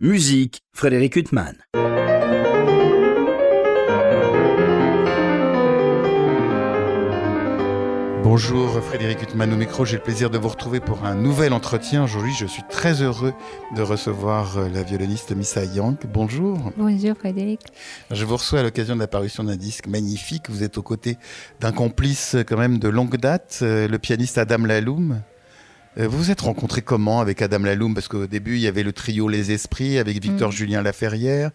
Musique, Frédéric Hutman. Bonjour Frédéric Hutman au micro, j'ai le plaisir de vous retrouver pour un nouvel entretien. Aujourd'hui, je suis très heureux de recevoir la violoniste Mi-sa Yang. Bonjour. Bonjour Frédéric. Je vous reçois à l'occasion de la parution d'un disque magnifique. Vous êtes aux côtés d'un complice quand même de longue date, le pianiste Adam Laloum. Vous vous êtes rencontré comment avec Adam Laloum ? Parce qu'au début, il y avait le trio Les Esprits avec Victor Julien-Laferrière.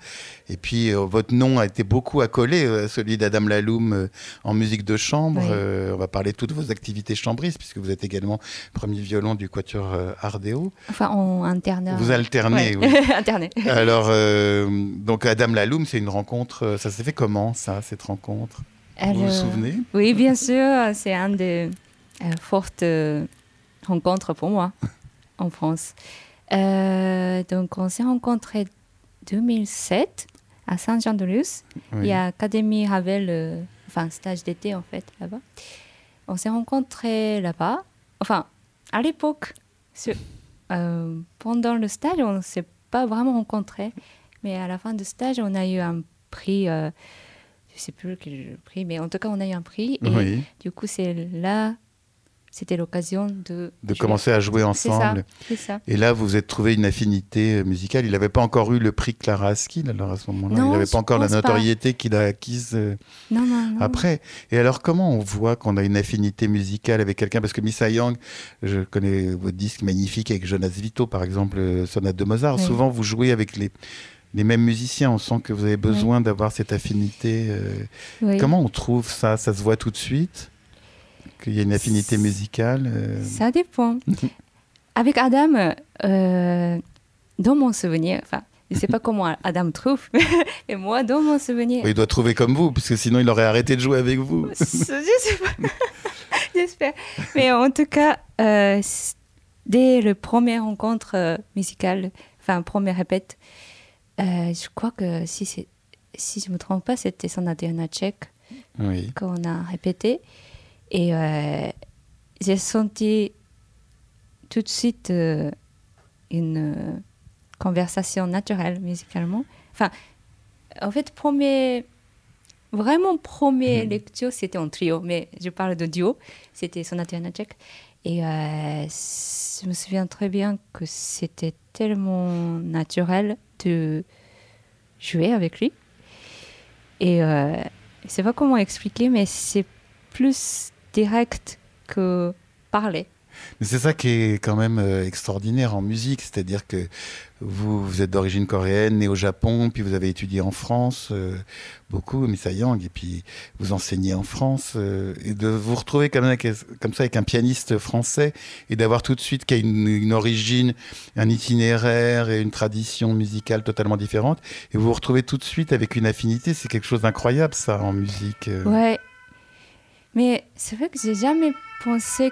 Et puis, votre nom a été beaucoup accolé, celui d'Adam Laloum en musique de chambre. Oui. On va parler de toutes vos activités chambristes, puisque vous êtes également premier violon du Quatuor Ardeo. Enfin, on alterne. Vous alternez, ouais. Oui. Alterné. Alors, donc Adam Laloum, c'est une rencontre. Ça s'est fait comment, ça, cette rencontre ? Alors, vous vous souvenez ? Oui, bien sûr. C'est un des fortes... rencontre pour moi en France. Donc, on s'est rencontrés en 2007 à Saint-Jean-de-Luz. Oui. Il y a Académie Ravel, enfin, stage d'été en fait, là-bas. On s'est rencontrés là-bas. Enfin, à l'époque, pendant le stage, on ne s'est pas vraiment rencontrés. Mais à la fin du stage, on a eu un prix. Je ne sais plus quel prix, mais en tout cas, on a eu un prix. Et oui. Du coup, c'est là. C'était l'occasion de commencer à jouer ensemble. C'est ça. Et là, vous vous êtes trouvé une affinité musicale. Il n'avait pas encore eu le prix Clara Askin, alors à ce moment-là. Non, il n'avait pas encore la notoriété qu'il a acquise non. Après. Et alors, comment on voit qu'on a une affinité musicale avec quelqu'un ? Parce que Mi-sa Yang, je connais vos disques magnifiques avec Jonas Vitaud, par exemple, Sonate de Mozart. Oui. Souvent, vous jouez avec les mêmes musiciens. On sent que vous avez besoin d'avoir cette affinité. Oui. Comment on trouve ça ? Ça se voit tout de suite ? Qu'il y a une affinité musicale Ça dépend. Avec Adam, dans mon souvenir, enfin, je ne sais pas comment Adam trouve, et moi, dans mon souvenir... Il doit trouver comme vous, parce que sinon il aurait arrêté de jouer avec vous. Je ne sais pas, j'espère. Mais en tout cas, dès la première rencontre musicale, enfin, première répète, je crois que, si je ne me trompe pas, c'était Sonate tchèque qu'on a répété. Et j'ai senti tout de suite une conversation naturelle musicalement. Enfin, en fait, première lecture, c'était en trio, mais je parle de duo, c'était Sonate tchèque. Et je me souviens très bien que c'était tellement naturel de jouer avec lui. Et je ne sais pas comment expliquer, mais c'est plus... direct que parler. Mais c'est ça qui est quand même extraordinaire en musique, c'est-à-dire que vous êtes d'origine coréenne, né au Japon, puis vous avez étudié en France, beaucoup, Mi-sa Yang, et puis vous enseignez en France, et de vous retrouver quand même comme ça avec un pianiste français, et d'avoir tout de suite qu'il y a une origine, un itinéraire et une tradition musicale totalement différente, et vous vous retrouvez tout de suite avec une affinité, c'est quelque chose d'incroyable ça en musique. Ouais. Mais c'est vrai que j'ai jamais pensé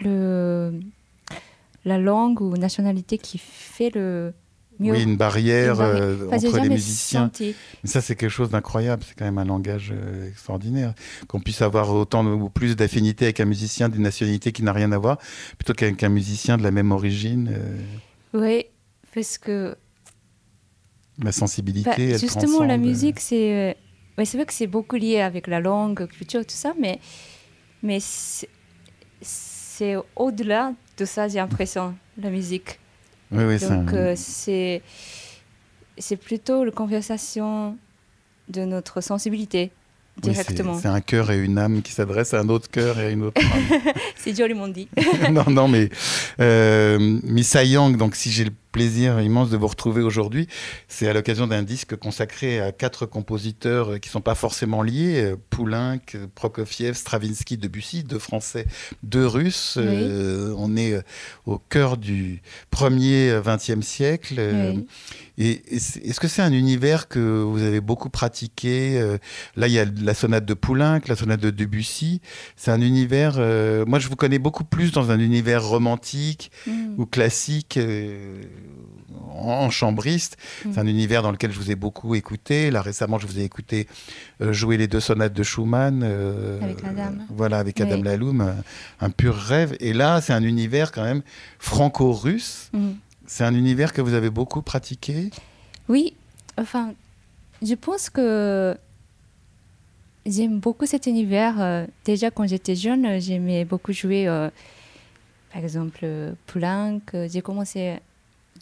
que la langue ou nationalité qui fait le mieux. Oui, une barrière entre les musiciens. Mais ça, c'est quelque chose d'incroyable. C'est quand même un langage extraordinaire. Qu'on puisse avoir autant ou plus d'affinité avec un musicien d'une nationalité qui n'a rien à voir, plutôt qu'avec un musicien de la même origine. Oui, parce que... La sensibilité, elle transcende. Justement, la musique, c'est... Oui, c'est vrai que c'est beaucoup lié avec la langue, la culture, tout ça, mais c'est au-delà de ça, j'ai l'impression, la musique. Oui, donc, ça... c'est plutôt la conversation de notre sensibilité, directement. C'est un cœur et une âme qui s'adressent à un autre cœur et à une autre âme. C'est joliment dit. non, mais Mi-sa Yang, donc si j'ai le plaisir immense de vous retrouver aujourd'hui. C'est à l'occasion d'un disque consacré à 4 compositeurs qui ne sont pas forcément liés, Poulenc, Prokofiev, Stravinsky, Debussy, 2 Français, 2 Russes. Oui. On est au cœur du premier XXe siècle. Oui. Et est-ce que c'est un univers que vous avez beaucoup pratiqué ? Là, il y a la sonate de Poulenc, la sonate de Debussy. C'est un univers... moi, je vous connais beaucoup plus dans un univers romantique ou classique... en chambriste, c'est un univers dans lequel je vous ai beaucoup écouté. Là récemment, je vous ai écouté jouer les 2 sonates de Schumann avec Adam. Avec Adam Laloum, un pur rêve. Et là, c'est un univers quand même franco-russe C'est un univers que vous avez beaucoup pratiqué ? Oui, enfin, je pense que j'aime beaucoup cet univers. Déjà, quand j'étais jeune, j'aimais beaucoup jouer, par exemple, Poulenc. J'ai commencé à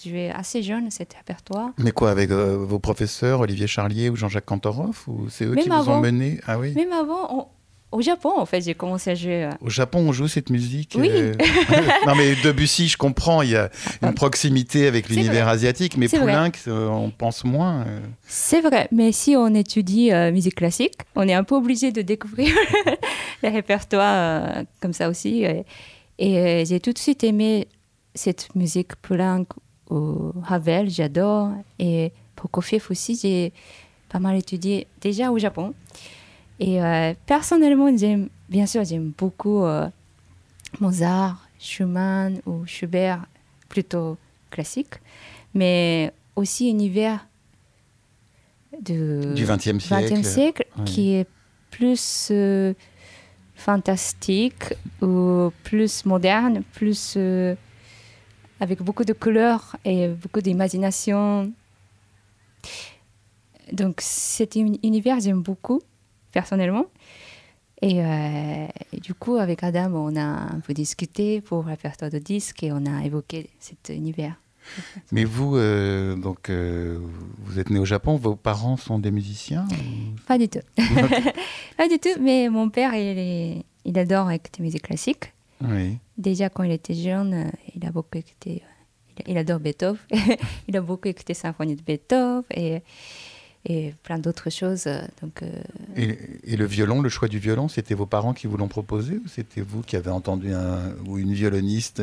jouer assez jeune cet répertoire. Mais quoi, avec vos professeurs, Olivier Charlier ou Jean-Jacques Kantorow, ou c'est eux qui vous ont mené ? Ah oui. Même avant, au Japon, en fait, j'ai commencé à jouer. Au Japon, on joue cette musique. Oui. Non, mais Debussy, je comprends, il y a une proximité avec l'univers asiatique, mais Poulenc, on pense moins. C'est vrai, mais si on étudie musique classique, on est un peu obligé de découvrir le répertoire comme ça aussi. Et j'ai tout de suite aimé cette musique Poulenc ou Ravel, j'adore. Et Prokofiev aussi, j'ai pas mal étudié déjà au Japon. Et personnellement, j'aime beaucoup Mozart, Schumann ou Schubert, plutôt classique, mais aussi l'univers du XXe siècle oui. qui est plus fantastique ou plus moderne, plus avec beaucoup de couleurs et beaucoup d'imagination. Donc cet univers, j'aime beaucoup. Personnellement. Et du coup, avec Adam, on a un peu discuté pour le répertoire de disques et on a évoqué cet univers. Mais vous, vous êtes né au Japon, vos parents sont des musiciens ou... Pas du tout. Pas du tout, mais mon père, il adore écouter musique classique. Oui. Déjà, quand il était jeune, il a beaucoup écouté... Il adore Beethoven. Il a beaucoup écouté Symphonie de Beethoven et plein d'autres choses. Donc, et le violon, le choix du violon, c'était vos parents qui vous l'ont proposé ou c'était vous qui avez entendu une violoniste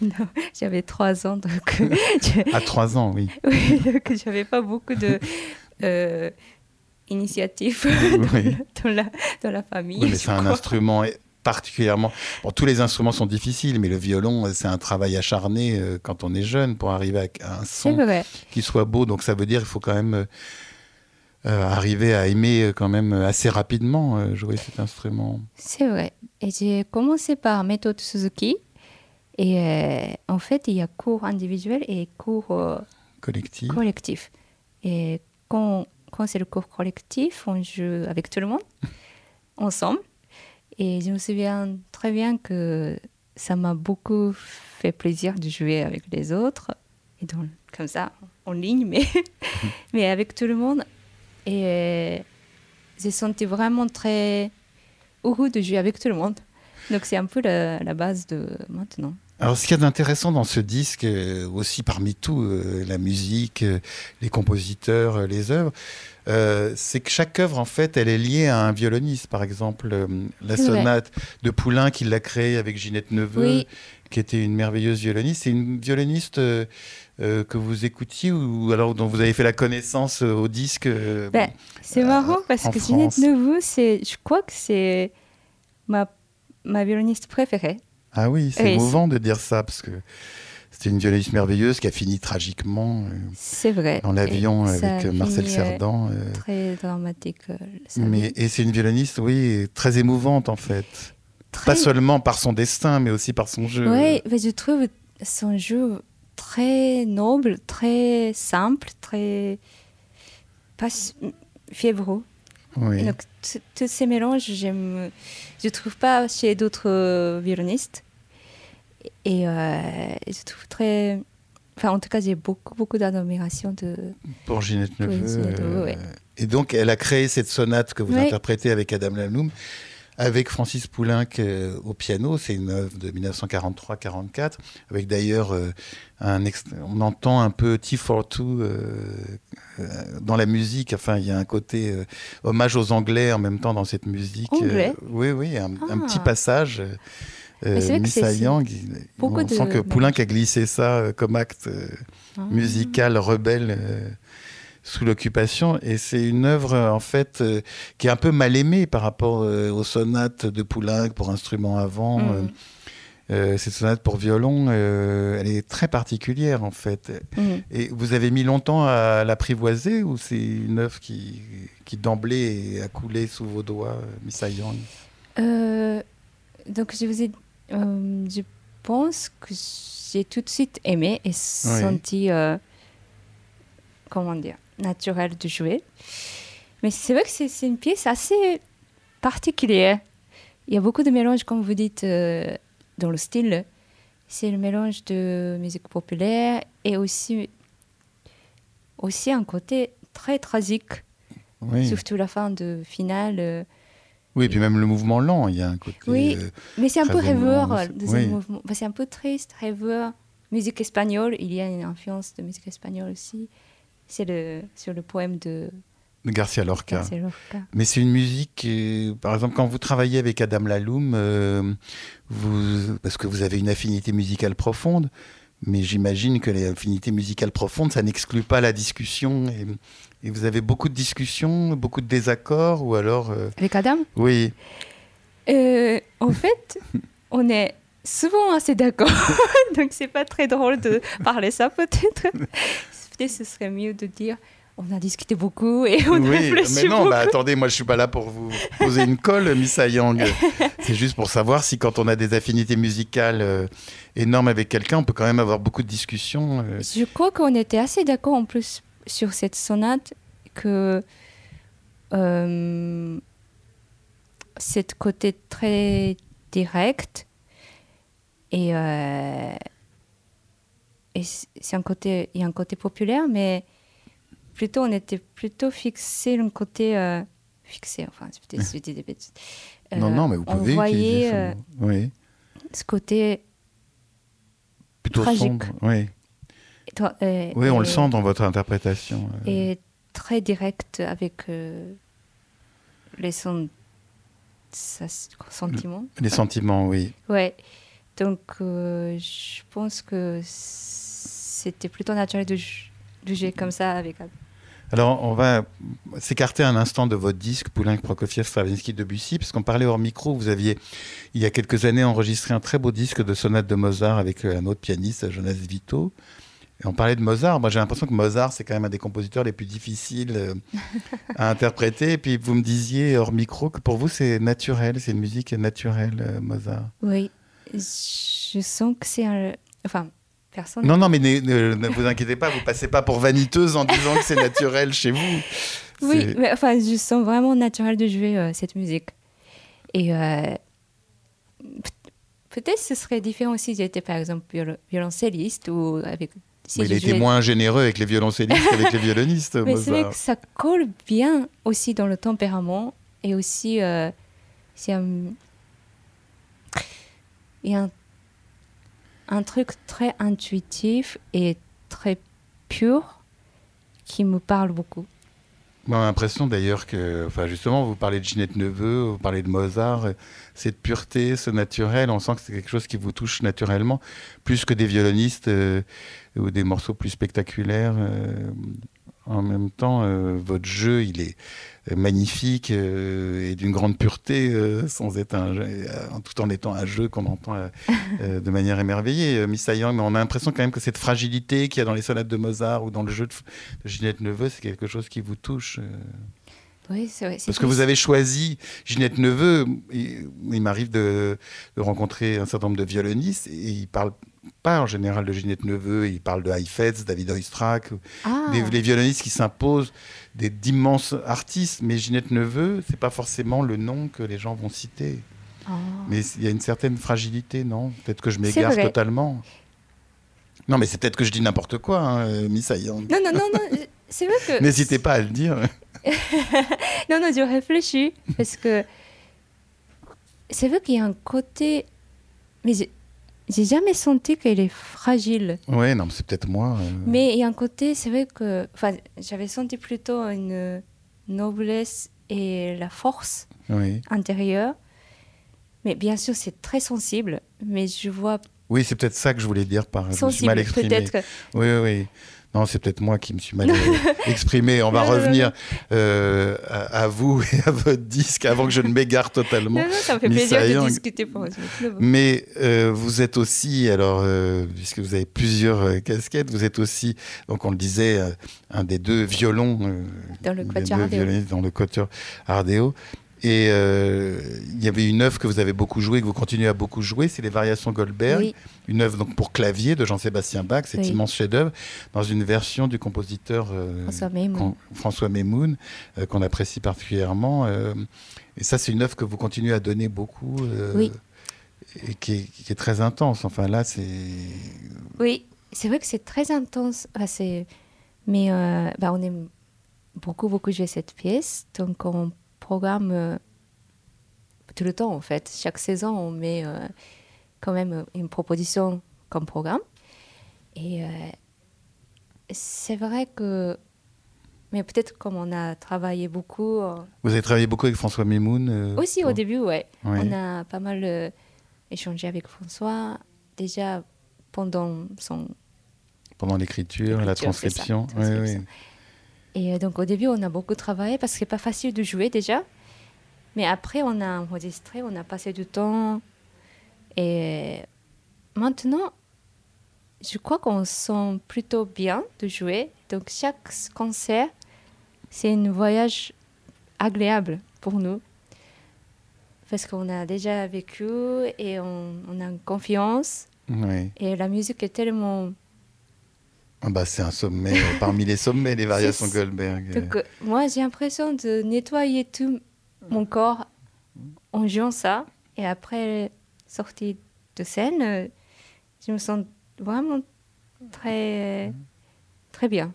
Non, j'avais 3 ans. Donc, à 3 ans, oui. Oui, donc je n'avais pas beaucoup d'initiatives oui. dans la famille. Oui, mais c'est un instrument particulièrement... Bon, tous les instruments sont difficiles, mais le violon, c'est un travail acharné quand on est jeune pour arriver à un son qui soit beau. Donc ça veut dire qu'il faut quand même... arriver à aimer quand même assez rapidement jouer cet instrument. C'est vrai. Et j'ai commencé par méthode Suzuki. Et en fait, il y a cours individuels et cours collectifs. Et quand c'est le cours collectif, on joue avec tout le monde, ensemble. Et je me souviens très bien que ça m'a beaucoup fait plaisir de jouer avec les autres. Et donc, comme ça, en ligne, mais avec tout le monde. Et j'ai senti vraiment très heureux de jouer avec tout le monde. Donc c'est un peu la base de maintenant. Alors ce qu'il y a d'intéressant dans ce disque, aussi parmi tout, la musique, les compositeurs, les œuvres, c'est que chaque œuvre, en fait, elle est liée à un violoniste. Par exemple, la sonate de Poulenc, qu'il l'a créée avec Ginette Neveu, qui était une merveilleuse violoniste. C'est une violoniste que vous écoutiez ou alors dont vous avez fait la connaissance au disque c'est marrant parce que Ginette Neveu, je crois que c'est ma violoniste préférée. Ah oui, c'est émouvant de dire ça parce que c'était une violoniste merveilleuse qui a fini tragiquement dans l'avion avec Marcel Cerdan. Très dramatique. Et c'est une violoniste, oui, très émouvante en fait. Pas seulement par son destin, mais aussi par son jeu. Oui, je trouve son jeu très noble, très simple, très fiévreux. Oui. Donc, tous ces mélanges, je ne trouve pas chez d'autres violonistes. Et je trouve très... Enfin, en tout cas, j'ai beaucoup d'admiration pour Ginette Neveu. Et donc, elle a créé cette sonate que vous interprétez avec Adam Laloum. Avec Francis Poulenc au piano, c'est une œuvre de 1943-44, avec d'ailleurs on entend un peu T42 dans la musique. Enfin, il y a un côté hommage aux Anglais en même temps dans cette musique. Anglais. Oui, un petit passage. Mi-sa Yang, on sent que Poulenc a glissé ça comme acte musical rebelle. Sous l'occupation, et c'est une œuvre en fait qui est un peu mal aimée par rapport aux sonates de Poulenc pour instruments à vent. Cette sonate pour violon, elle est très particulière en fait. Et vous avez mis longtemps à l'apprivoiser ou c'est une œuvre qui d'emblée a coulé sous vos doigts, Mi-sa Yang ? Donc je vous ai pense que j'ai tout de suite aimé et senti, comment dire, naturel de jouer. Mais c'est vrai que c'est une pièce assez particulière. Il y a beaucoup de mélanges, comme vous dites, dans le style. C'est le mélange de musique populaire et aussi un côté très tragique. Oui. Surtout la fin de finale. Oui, et puis même le mouvement lent, il y a un côté... Oui, mais c'est un peu rêveur, deuxième mouvement. Bah, c'est un peu triste, rêveur. Musique espagnole, il y a une influence de musique espagnole aussi. C'est sur le poème de García Lorca. Mais c'est une musique, par exemple, quand vous travaillez avec Adam Laloum, parce que vous avez une affinité musicale profonde, mais j'imagine que l'affinité musicale profonde, ça n'exclut pas la discussion. Et vous avez beaucoup de discussions, beaucoup de désaccords, ou alors... Avec Adam ? Oui. En fait, on est souvent assez d'accord. Donc, c'est pas très drôle de parler ça, peut-être. Peut-être ce serait mieux de dire... On a discuté beaucoup et on a réfléchi beaucoup. Mais non, bah attendez, moi je ne suis pas là pour vous poser une colle, Mi-sa Yang. C'est juste pour savoir si quand on a des affinités musicales énormes avec quelqu'un, on peut quand même avoir beaucoup de discussions. Je crois qu'on était assez d'accord en plus sur cette sonate, que ce côté très direct et c'est un côté, il y a un côté populaire, mais plutôt, on était plutôt fixé d'un côté... fixé, enfin, je dis des bêtises. Non, mais vous pouvez... On voyait ce côté plutôt tragique. Sombre, oui. Oui, on le sent dans votre interprétation. Et très direct avec les sentiments. Les sentiments, oui. Oui. Donc, je pense que c'était plutôt naturel de jouer comme ça avec... Alors, on va s'écarter un instant de votre disque, Poulenc, Prokofiev, Stravinsky, Debussy, parce qu'on parlait hors micro. Vous aviez, il y a quelques années, enregistré un très beau disque de sonate de Mozart avec un autre pianiste, Jonas Vitaud. Et on parlait de Mozart. Moi, j'ai l'impression que Mozart, c'est quand même un des compositeurs les plus difficiles à interpréter. Et puis, vous me disiez hors micro que pour vous, c'est naturel, c'est une musique naturelle, Mozart. Oui, je sens que c'est un... Enfin... Personne. Non, mais ne vous inquiétez pas, vous ne passez pas pour vaniteuse en disant que c'est naturel chez vous. Oui, mais enfin, je sens vraiment naturel de jouer cette musique. Et peut-être ce serait différent si j'étais par exemple violoncelliste ou avec... Si mais il était moins généreux avec les violoncellistes qu'avec les violonistes. Mais Mozart. C'est vrai que ça colle bien aussi dans le tempérament et aussi il y a un truc très intuitif et très pur qui me parle beaucoup. Bon, on a l'impression d'ailleurs que, enfin justement, vous parlez de Ginette Neveu, vous parlez de Mozart, cette pureté, ce naturel, on sent que c'est quelque chose qui vous touche naturellement, plus que des violonistes ou des morceaux plus spectaculaires. En même temps, votre jeu, il est magnifique et d'une grande pureté, sans être un jeu, tout en étant un jeu qu'on entend de manière émerveillée. Mi-sa Yang, mais on a l'impression quand même que cette fragilité qu'il y a dans les sonates de Mozart ou dans le jeu de Ginette Neveu, c'est quelque chose qui vous touche. Oui, c'est vrai. Parce que vous avez choisi Ginette Neveu. Il m'arrive de rencontrer un certain nombre de violonistes et ils parlent pas en général de Ginette Neveu, il parle de Heifetz, David Oïstrakh, les violonistes qui s'imposent, d'immenses artistes, mais Ginette Neveu, c'est pas forcément le nom que les gens vont citer. Mais il y a une certaine fragilité, non ? Peut-être que je m'égare totalement. Non, mais c'est peut-être que je dis n'importe quoi, Mi-sa Yang. Non, c'est vrai que... N'hésitez pas à le dire. non, je réfléchis, parce que c'est vrai qu'il y a un côté... Mais j'ai jamais senti qu'elle est fragile. Oui, non, mais c'est peut-être moi. Mais il y a un côté, c'est vrai que... Enfin, j'avais senti plutôt une noblesse et la force intérieure. Mais bien sûr, c'est très sensible, mais je vois... Oui, c'est peut-être ça que je voulais dire par... Sensible, je me suis mal exprimé. Peut-être. Oui. Non, c'est peut-être moi qui me suis mal exprimé. On va revenir à vous et à votre disque avant que je ne m'égare totalement. Non, ça me fait plaisir de discuter pour vous. Mais vous êtes aussi, alors, puisque vous avez plusieurs casquettes, vous êtes aussi, donc on le disait, un des deux violons dans le Quatuor Ardeo. Et il y avait une œuvre que vous avez beaucoup jouée, que vous continuez à beaucoup jouer, c'est Les Variations Goldberg, oui. Une œuvre donc pour clavier de Jean-Sébastien Bach, cet oui. immense chef-d'œuvre, dans une version du compositeur François Meïmoun, qu'on apprécie particulièrement. Et ça, c'est une œuvre que vous continuez à donner beaucoup, oui. et qui est très intense. Enfin là, c'est. Oui, c'est vrai que c'est très intense. Enfin, mais on aime beaucoup jouer cette pièce, donc on programme tout le temps en fait. Chaque saison, on met quand même une proposition comme programme. Et c'est vrai que, mais peut-être comme on a travaillé beaucoup. Vous avez travaillé beaucoup avec François Meïmoun aussi au début, ouais. Oui. On a pas mal échangé avec François déjà pendant l'écriture, la transcription. C'est ça, transcription. Oui. Et donc, au début, on a beaucoup travaillé parce que ce n'est pas facile de jouer déjà. Mais après, on a enregistré, on a passé du temps. Et maintenant, je crois qu'on sent plutôt bien de jouer. Donc, chaque concert, c'est un voyage agréable pour nous. Parce qu'on a déjà vécu et on a confiance. Oui. Et la musique est tellement... Bah, c'est un sommet, parmi les sommets, les Variations Goldberg. Donc, moi, j'ai l'impression de nettoyer tout mon corps en jouant ça. Et après sortie de scène, je me sens vraiment très, très bien.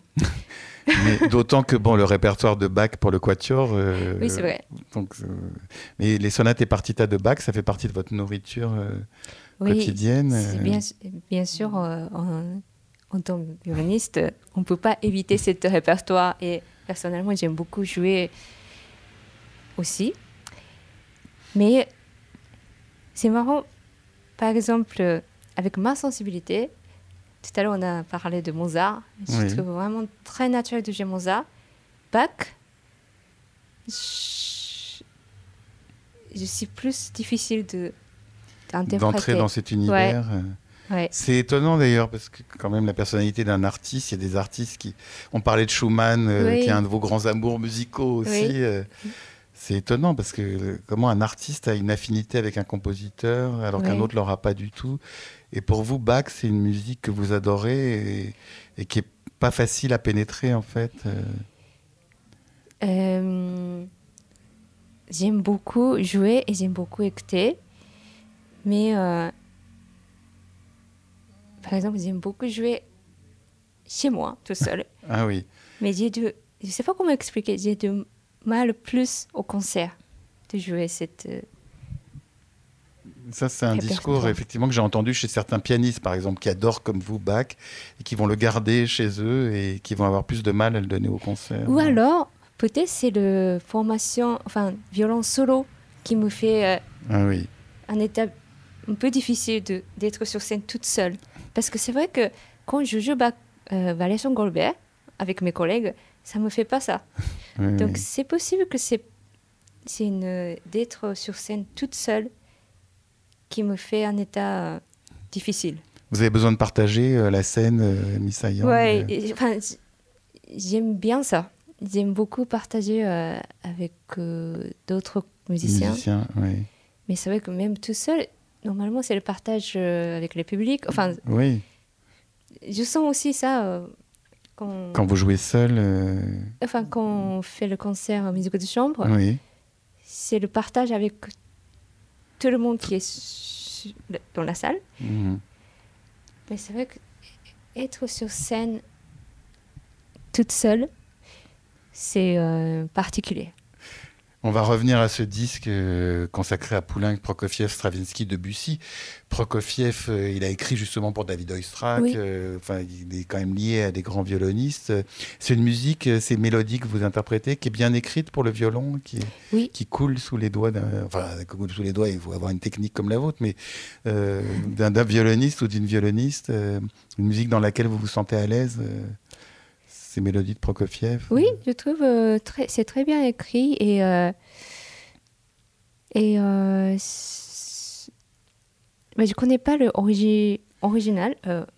Mais d'autant que le répertoire de Bach pour le quatuor... oui, c'est vrai. Donc, mais les sonates et partitas de Bach, ça fait partie de votre nourriture quotidienne. Bien sûr... En tant que violoniste, on ne peut pas éviter ce répertoire. Et personnellement, j'aime beaucoup jouer aussi. Mais c'est marrant, par exemple, avec ma sensibilité, tout à l'heure on a parlé de Mozart. Je trouve vraiment très naturel de jouer Mozart. Bach, je suis plus difficile d'interpréter. D'entrer dans cet univers. Ouais. Ouais. C'est étonnant d'ailleurs, parce que quand même la personnalité d'un artiste, il y a des artistes qui... On parlait de Schumann, qui est un de vos grands amours musicaux aussi. Oui. C'est étonnant, parce que comment un artiste a une affinité avec un compositeur, alors qu'un autre ne l'aura pas du tout. Et pour vous, Bach, c'est une musique que vous adorez et qui n'est pas facile à pénétrer, en fait. J'aime beaucoup jouer et j'aime beaucoup écouter, mais... Par exemple, j'aime beaucoup jouer chez moi, tout seul. Ah oui. Mais je ne sais pas comment expliquer, j'ai du mal plus au concert de jouer cette... Ça, c'est un discours, effectivement, que j'ai entendu chez certains pianistes, par exemple, qui adorent comme vous Bach, et qui vont le garder chez eux et qui vont avoir plus de mal à le donner au concert. Ou alors, peut-être c'est la formation, enfin, violon solo qui me fait un état un peu difficile d'être sur scène toute seule. Parce que c'est vrai que quand je joue Variation Goldberg avec mes collègues, ça ne me fait pas ça. Oui, donc c'est possible que d'être sur scène toute seule qui me fait un état difficile. Vous avez besoin de partager la scène, Mi-sa Yang. Oui, j'aime bien ça. J'aime beaucoup partager avec d'autres musiciens. Mais c'est vrai que même tout seul... Normalement, c'est le partage avec le public. Enfin, oui. Je sens aussi ça quand vous jouez seul. Enfin, quand on fait le concert en musique de chambre, c'est le partage avec tout le monde qui est dans la salle. Mmh. Mais c'est vrai qu'être sur scène toute seule, c'est particulier. On va revenir à ce disque consacré à Poulenc, Prokofiev, Stravinsky, Debussy. Prokofiev, il a écrit justement pour David Oïstrakh. Il est quand même lié à des grands violonistes. C'est une musique, c'est mélodique que vous interprétez, qui est bien écrite pour le violon, qui coule sous les doigts. Coule sous les doigts, il faut avoir une technique comme la vôtre, mais d'un violoniste ou d'une violoniste, une musique dans laquelle vous vous sentez à l'aise. Ces mélodies de Prokofiev. Oui, je trouve c'est très bien écrit et je connais pas l'origine originales.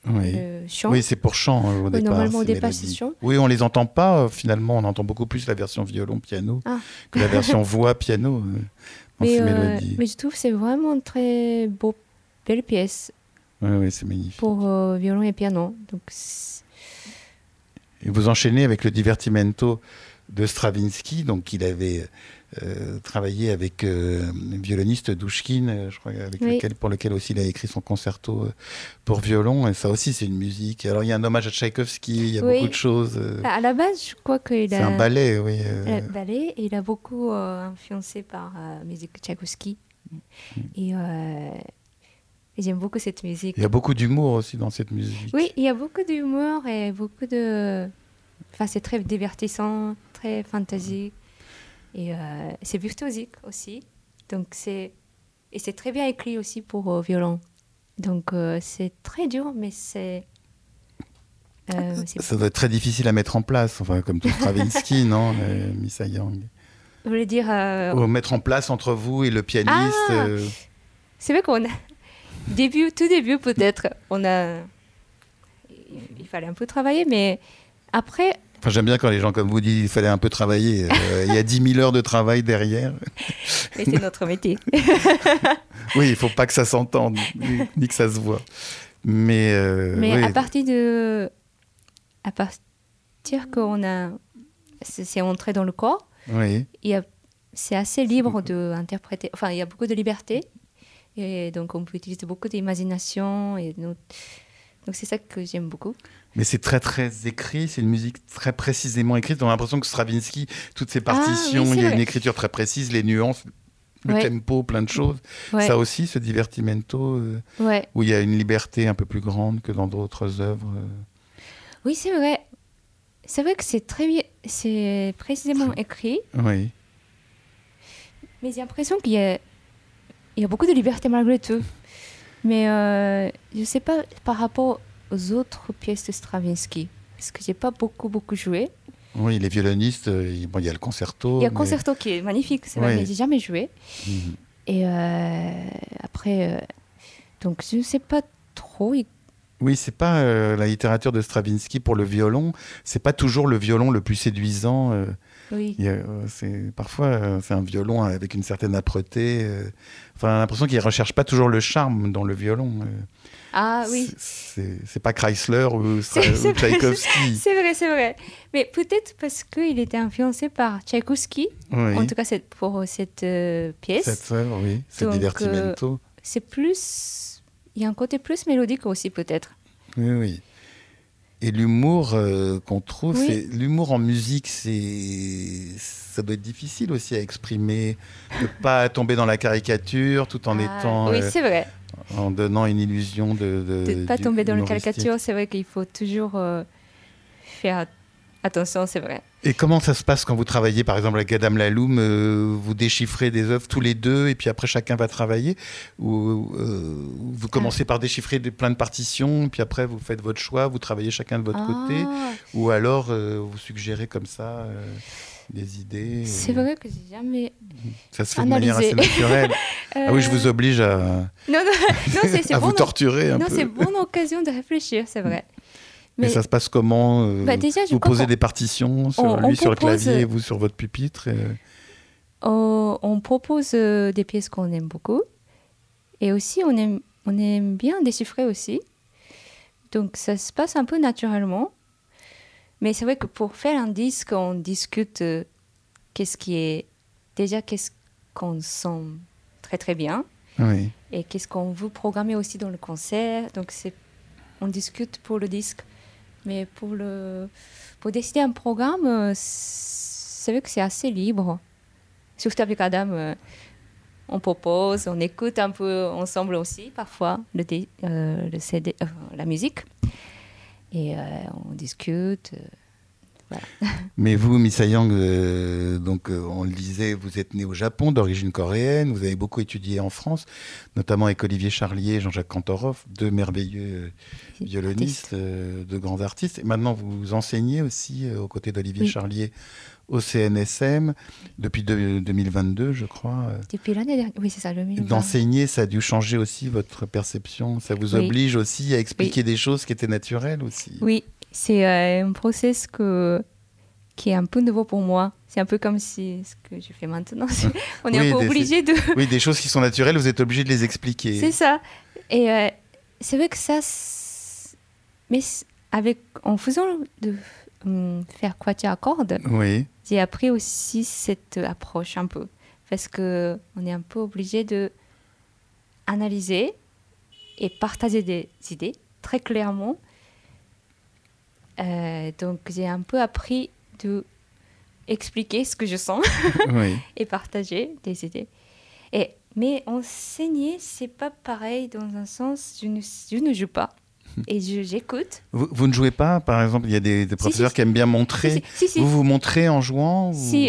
Oui. Chant. Oui, c'est pour chant au départ. Normalement, au départ, c'est chant. Oui, on ne les entend pas. Finalement, on entend beaucoup plus la version violon-piano que la version voix-piano. Mais je trouve que c'est vraiment une très belle pièce. Oui, oui, c'est magnifique. Pour violon et piano. Donc, et vous enchaînez avec le Divertimento de Stravinsky, donc il avait travaillé avec le violoniste Dushkin, je crois, avec lequel, pour lequel aussi il a écrit son concerto pour violon, et ça aussi c'est une musique. Alors il y a un hommage à Tchaïkovski, il y a beaucoup de choses. À la base, je crois qu'il c'est un ballet, oui. Ballet, et il a beaucoup influencé par la musique Tchaïkovski. Et j'aime beaucoup cette musique. Il y a beaucoup d'humour aussi dans cette musique. Oui, il y a beaucoup d'humour et beaucoup de... Enfin, c'est très divertissant, très fantasy. Et c'est virtuosique aussi. Donc, c'est très bien écrit aussi pour violon. Donc, c'est très dur, mais c'est... ça doit être très difficile à mettre en place, enfin, comme tout Stravinsky, non, Mi-sa Yang. Vous voulez dire... Ou mettre en place entre vous et le pianiste. C'est vrai qu'on a... Tout début peut-être, il fallait un peu travailler, mais après... Enfin, j'aime bien quand les gens comme vous disent qu'il fallait un peu travailler. Il y a 10 000 heures de travail derrière. Mais c'est notre métier. Oui, il ne faut pas que ça s'entende, ni que ça se voit. Mais à partir qu'on a... C'est entré dans le corps, c'est assez libre d'interpréter. Enfin, il y a beaucoup de liberté. Et donc, on peut utiliser beaucoup d'imagination. Donc, c'est ça que j'aime beaucoup. Mais c'est très, très écrit. C'est une musique très précisément écrite. On a l'impression que Stravinsky, toutes ses partitions, il y a une écriture très précise, les nuances, le tempo, plein de choses. Ouais. Ça aussi, ce Divertimento, où il y a une liberté un peu plus grande que dans d'autres œuvres. Oui, c'est vrai. C'est vrai que c'est très bien. C'est précisément écrit. Oui. Mais j'ai l'impression qu'il y a... Il y a beaucoup de liberté malgré tout. Mais je ne sais pas par rapport aux autres pièces de Stravinsky, parce que je n'ai pas beaucoup joué. Oui, les violonistes, il y a le concerto. Il y a le concerto qui est magnifique, c'est vrai, mais je n'ai jamais joué. Mmh. Et après, donc je ne sais pas trop... Oui, c'est pas la littérature de Stravinsky pour le violon. C'est pas toujours le violon le plus séduisant. Parfois, c'est un violon avec une certaine âpreté. Enfin, on a l'impression qu'il recherche pas toujours le charme dans le violon. C'est pas Chrysler ou Tchaïkovski. C'est vrai. Mais peut-être parce qu'il était influencé par Tchaïkovski. Oui. En tout cas, pour cette pièce. Cette œuvre, oui. C'est Divertimento. C'est plus... Il y a un côté plus mélodique aussi, peut-être. Oui. Et l'humour qu'on trouve, c'est l'humour en musique, ça doit être difficile aussi à exprimer, de pas tomber dans la caricature, tout en étant... Oui, c'est vrai. En donnant une illusion de ne pas tomber dans la caricature, c'est vrai qu'il faut toujours faire attention, c'est vrai. Et comment ça se passe quand vous travaillez, par exemple, avec Adam Laloum, vous déchiffrez des œuvres tous les deux et puis après chacun va travailler, ou vous commencez par déchiffrer plein de partitions, puis après vous faites votre choix, vous travaillez chacun de votre côté, ou alors vous suggérez comme ça des idées. C'est vrai que j'ai jamais ça se fait analysé. De manière assez naturelle. Je vous oblige à c'est à vous torturer un peu. C'est bonne occasion de réfléchir, c'est vrai. Mais ça se passe comment vous posez des partitions, sur le clavier et vous sur votre pupitre on propose des pièces qu'on aime beaucoup. Et aussi, on aime bien déchiffrer aussi. Donc, ça se passe un peu naturellement. Mais c'est vrai que pour faire un disque, on discute qu'est-ce qu'on sent très, très bien. Oui. Et qu'est-ce qu'on veut programmer aussi dans le concert. Donc, on discute pour le disque. Mais pour décider un programme, c'est vrai que c'est assez libre. Surtout avec Adam, on propose, on écoute un peu ensemble aussi, parfois, le CD, la musique. Et on discute. Voilà. Mais vous, Mi-sa Yang, on le disait, vous êtes né au Japon, d'origine coréenne, vous avez beaucoup étudié en France, notamment avec Olivier Charlier et Jean-Jacques Kantorow, deux merveilleux violonistes, deux grands artistes. Et maintenant, vous enseignez aussi aux côtés d'Olivier Charlier au CNSM, depuis 2022, je crois. Depuis l'année dernière, oui, c'est ça, 2022. D'enseigner, ça a dû changer aussi votre perception. Ça vous oblige aussi à expliquer des choses qui étaient naturelles aussi. Oui, c'est un process qui est un peu nouveau pour moi. C'est un peu comme si ce que je fais maintenant. On est un peu obligé de... Oui, des choses qui sont naturelles, vous êtes obligé de les expliquer. C'est ça. Et c'est vrai que ça... Mais en faisant de faire quatuor à cordes, j'ai appris aussi cette approche un peu. Parce qu'on est un peu obligé d'analyser et partager des idées très clairement. Donc, j'ai un peu appris d'expliquer ce que je sens et partager des idées. Mais enseigner, c'est pas pareil dans un sens, je ne joue pas. Et j'écoute. Vous ne jouez pas, par exemple, il y a des professeurs qui aiment bien montrer. Vous montrez en jouant ou...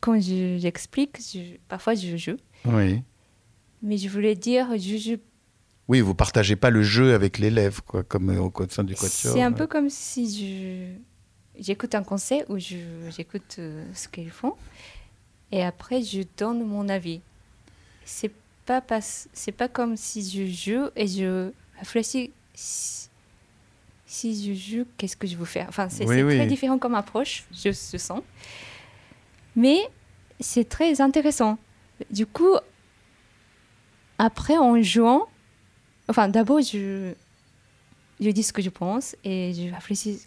Quand j'explique, parfois je joue. Oui. Mais je voulais dire, je joue. Oui, vous ne partagez pas le jeu avec l'élève, quoi, comme au sein du quatuor. C'est un peu comme si j'écoute un concert ou j'écoute ce qu'ils font. Et après, je donne mon avis. C'est pas comme si je joue et je réfléchis. Si je joue, qu'est-ce que je veux faire? Enfin, c'est très différent comme approche, je sens. Mais c'est très intéressant. Du coup, après, en jouant, enfin, d'abord, je dis ce que je pense et je réfléchis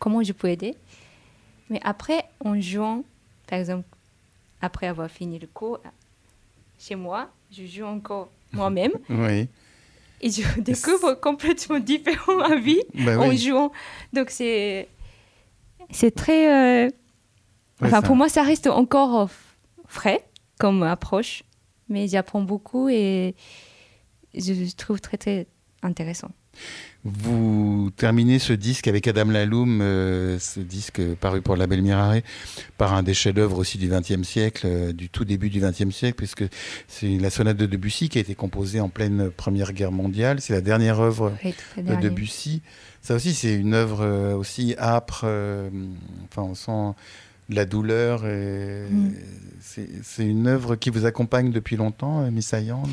comment je peux aider. Mais après, en jouant, par exemple, après avoir fini le cours, chez moi, je joue encore moi-même. Et je découvre complètement différent ma vie en jouant. Donc, c'est très... pour moi, ça reste encore frais comme approche. Mais j'apprends beaucoup et je trouve très, très intéressant. Vous terminez ce disque avec Adam Laloum, ce disque paru pour le label Mirare, par un des chefs-d'œuvre aussi du XXe siècle, du tout début du XXe siècle, puisque c'est la sonate de Debussy qui a été composée en pleine Première Guerre mondiale. C'est la dernière œuvre de Debussy. Ça aussi, c'est une œuvre aussi âpre. On sent la douleur. C'est une œuvre qui vous accompagne depuis longtemps, Mi-sa Yang.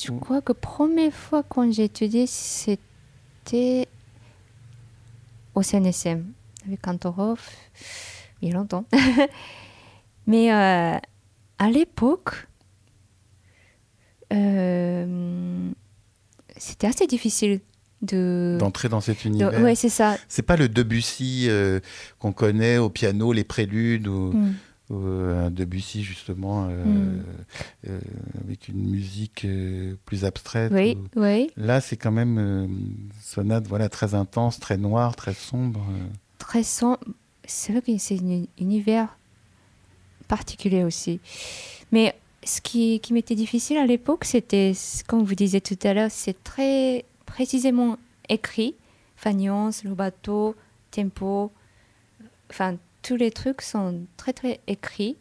Je crois que la première fois quand j'ai étudié, c'était au CNSM, avec Kantorow, il y a longtemps. Mais à l'époque, c'était assez difficile d'entrer dans cet univers. Oui, c'est ça. C'est pas le Debussy qu'on connaît au piano, les préludes ou... un Debussy justement avec une musique plus abstraite. Là, c'est quand même sonate très intense, très noire, très sombre. Très sombre. C'est vrai que c'est un univers particulier aussi. Mais ce qui m'était difficile à l'époque, c'était, comme vous disiez tout à l'heure, c'est très précisément écrit. Nuance, rubato, tempo, tous les trucs sont très très écrits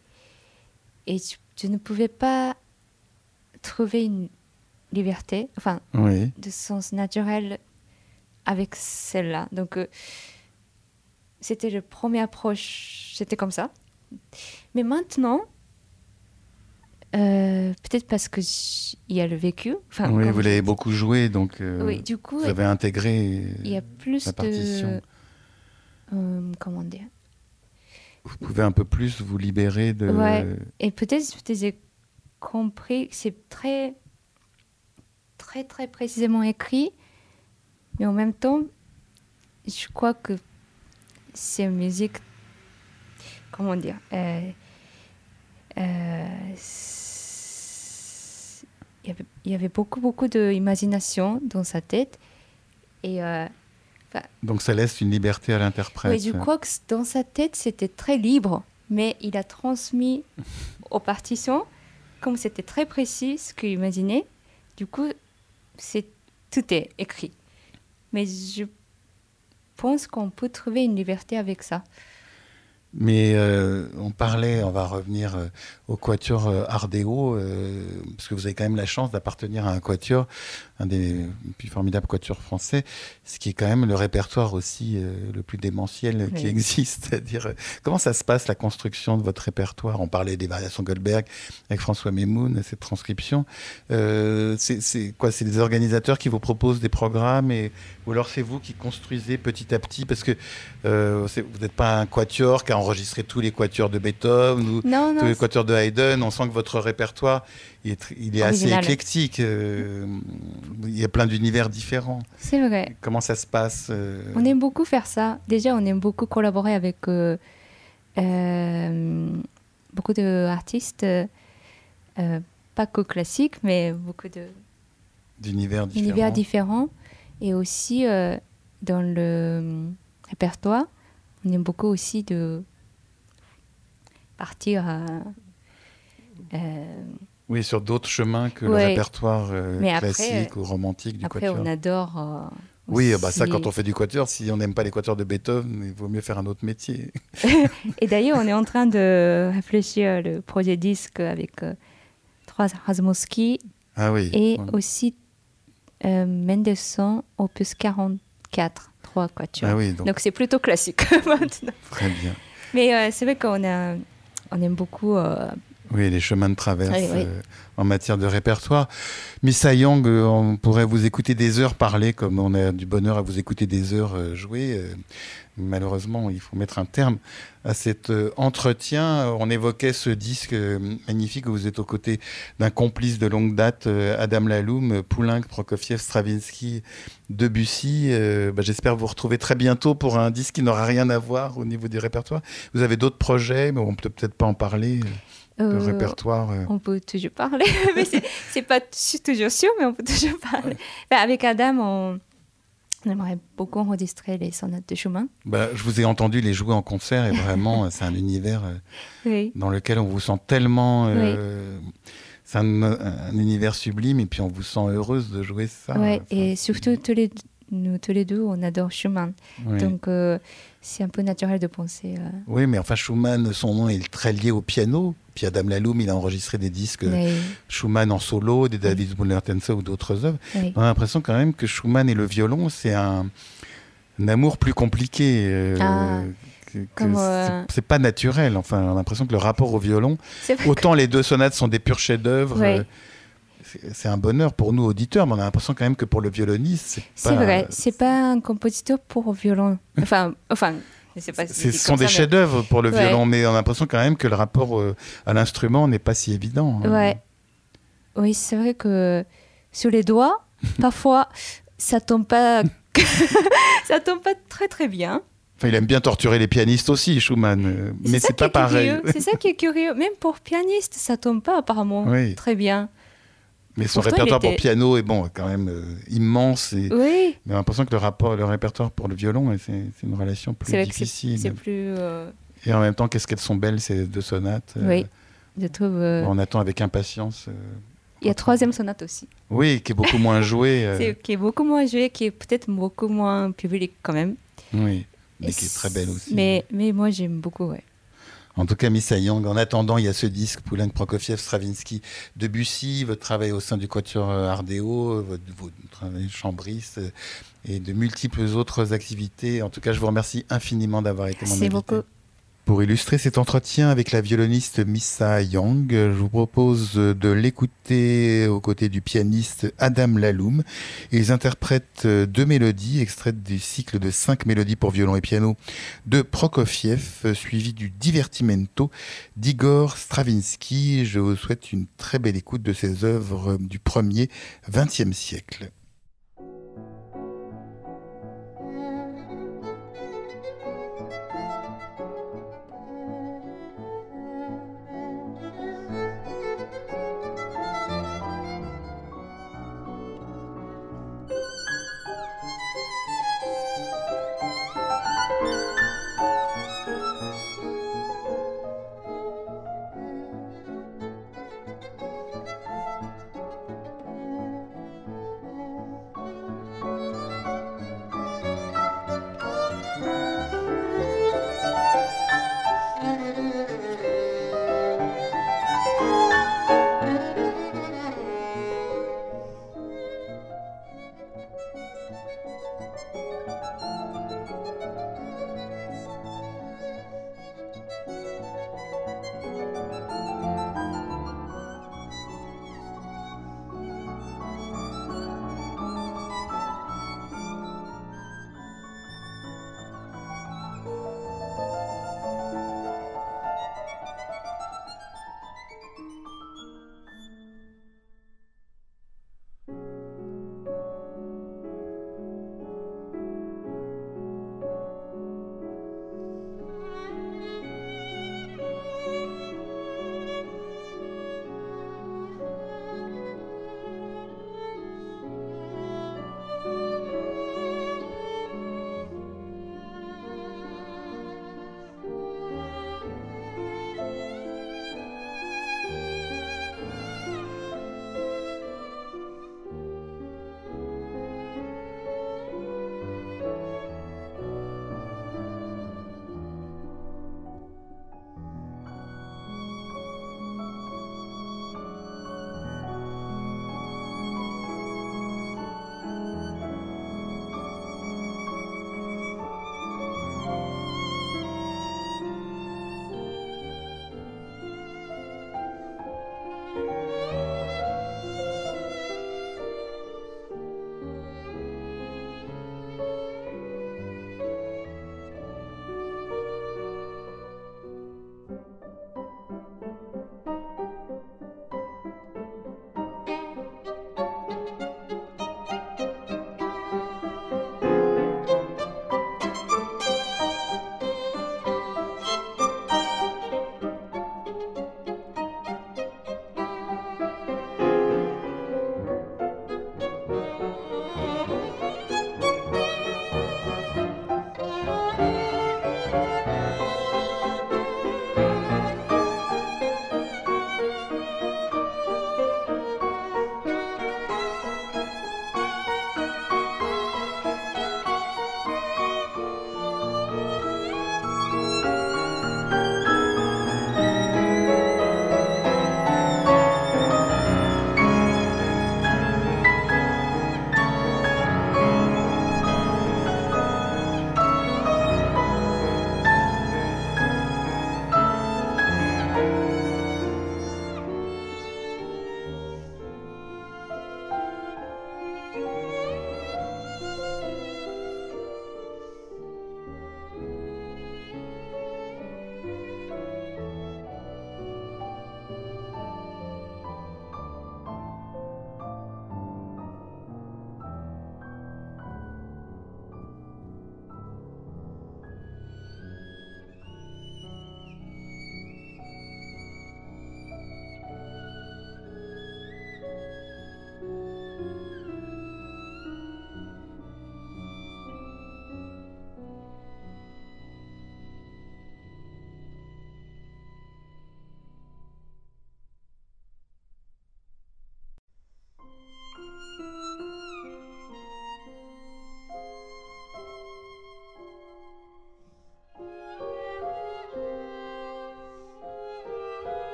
et je ne pouvais pas trouver une liberté de sens naturel avec celle-là. Donc c'était la première approche, c'était comme ça. Mais maintenant, peut-être parce que il y a le vécu. Vous l'avez beaucoup joué, donc du coup, vous avez intégré la partition. Comment dire? Vous pouvez un peu plus vous libérer de... Et peut-être j'ai compris que c'est très, très, très précisément écrit, mais en même temps, je crois que c'est une musique... Comment dire il y avait beaucoup, beaucoup d'imagination dans sa tête, et... donc ça laisse une liberté à l'interprète. Oui, je crois que dans sa tête, c'était très libre, mais il a transmis aux partitions, comme c'était très précis ce qu'il imaginait. Du coup, tout est écrit. Mais je pense qu'on peut trouver une liberté avec ça. Mais on va revenir au Quatuor Ardeo, parce que vous avez quand même la chance d'appartenir à un quatuor, un des plus formidables quatuors français, ce qui est quand même le répertoire aussi le plus démentiel qui existe. C'est-à-dire, comment ça se passe la construction de votre répertoire ? On parlait des variations Goldberg avec François Meïmoun, cette transcription. C'est quoi ? C'est des organisateurs qui vous proposent des programmes ou alors c'est vous qui construisez petit à petit ? Parce que vous n'êtes pas un quatuor qui a enregistré tous les quatuors de Beethoven ou tous les quatuors de Haydn. On sent que votre répertoire il est assez éclectique. Il y a plein d'univers différents. C'est vrai. Comment ça se passe On aime beaucoup faire ça. Déjà, on aime beaucoup collaborer avec beaucoup d'artistes, pas que classiques, mais beaucoup d'univers différents. Et aussi, dans le répertoire, on aime beaucoup aussi de partir à... Oui, sur d'autres chemins que le répertoire classique ou romantique du quatuor. Après, on adore... oui, ça, quand on fait du quatuor, si on n'aime pas les quatuors de Beethoven, il vaut mieux faire un autre métier. Et d'ailleurs, on est en train de réfléchir le projet disque avec Rasumovsky aussi Mendelssohn, opus 44, 3 quatuors. Donc, c'est plutôt classique maintenant. Très bien. Mais c'est vrai qu'on aime beaucoup... Oui, les chemins de traverse en matière de répertoire. Mi-sa Yang, on pourrait vous écouter des heures parler, comme on a du bonheur à vous écouter des heures jouer. Malheureusement, il faut mettre un terme à cet entretien. On évoquait ce disque magnifique où vous êtes aux côtés d'un complice de longue date, Adam Laloum, Poulenc, Prokofiev, Stravinsky, Debussy. J'espère vous retrouver très bientôt pour un disque qui n'aura rien à voir au niveau du répertoire. Vous avez d'autres projets, mais on ne peut peut-être pas en parler. Le répertoire... On peut toujours parler, mais c'est pas toujours sûr, mais on peut toujours parler. Ouais. Avec Adam, on aimerait beaucoup enregistrer les sonates de Schumann. Je vous ai entendu les jouer en concert, et vraiment, c'est un univers dans lequel on vous sent tellement... C'est un univers sublime, et puis on vous sent heureuse de jouer ça. Oui, et surtout, tous les deux, on adore Schumann. Oui. Donc, c'est un peu naturel de penser... Oui, mais enfin, Schumann, son nom est très lié au piano. Puis Adam Laloum, il a enregistré des disques Schumann en solo, des David Oïstrakh ou d'autres œuvres. On a l'impression quand même que Schumann et le violon, c'est un amour plus compliqué. C'est pas naturel. Enfin, on a l'impression que le rapport au violon, autant les deux sonates sont des purs chefs-d'œuvre. C'est un bonheur pour nous auditeurs, mais on a l'impression quand même que pour le violoniste, c'est pas un compositeur pour violon. Ce sont des chefs-d'œuvre pour le violon, mais on a l'impression quand même que le rapport à l'instrument n'est pas si évident. Oui, c'est vrai que sur les doigts, parfois, ça tombe pas très très bien. Enfin, il aime bien torturer les pianistes aussi, Schumann, mais c'est pas pareil. C'est ça qui est curieux. Même pour pianiste, ça tombe pas apparemment très bien. Mais son répertoire pour piano est quand même immense. Mais on a l'impression que le répertoire pour le violon, c'est une relation plus difficile. C'est plus, Et en même temps, qu'est-ce qu'elles sont belles, ces deux sonates. Je trouve... On attend avec impatience. Il y a troisième sonate aussi. Oui, qui est beaucoup moins jouée. Qui est beaucoup moins jouée, qui est peut-être beaucoup moins publique quand même. Oui, mais qui est très belle aussi. Mais moi, j'aime beaucoup, En tout cas, Mi-sa Yang, en attendant, il y a ce disque, Poulenc, Prokofiev, Stravinsky, Debussy, votre travail au sein du Quatuor Ardeo, votre travail chambriste et de multiples autres activités. En tout cas, je vous remercie infiniment d'avoir été mon invité. Merci beaucoup. Pour illustrer cet entretien avec la violoniste Mi-sa Yang, je vous propose de l'écouter aux côtés du pianiste Adam Laloum. Ils interprètent 2 mélodies extraites du cycle de 5 mélodies pour violon et piano de Prokofiev, suivi du Divertimento d'Igor Stravinsky. Je vous souhaite une très belle écoute de ces œuvres du 1er 20e siècle.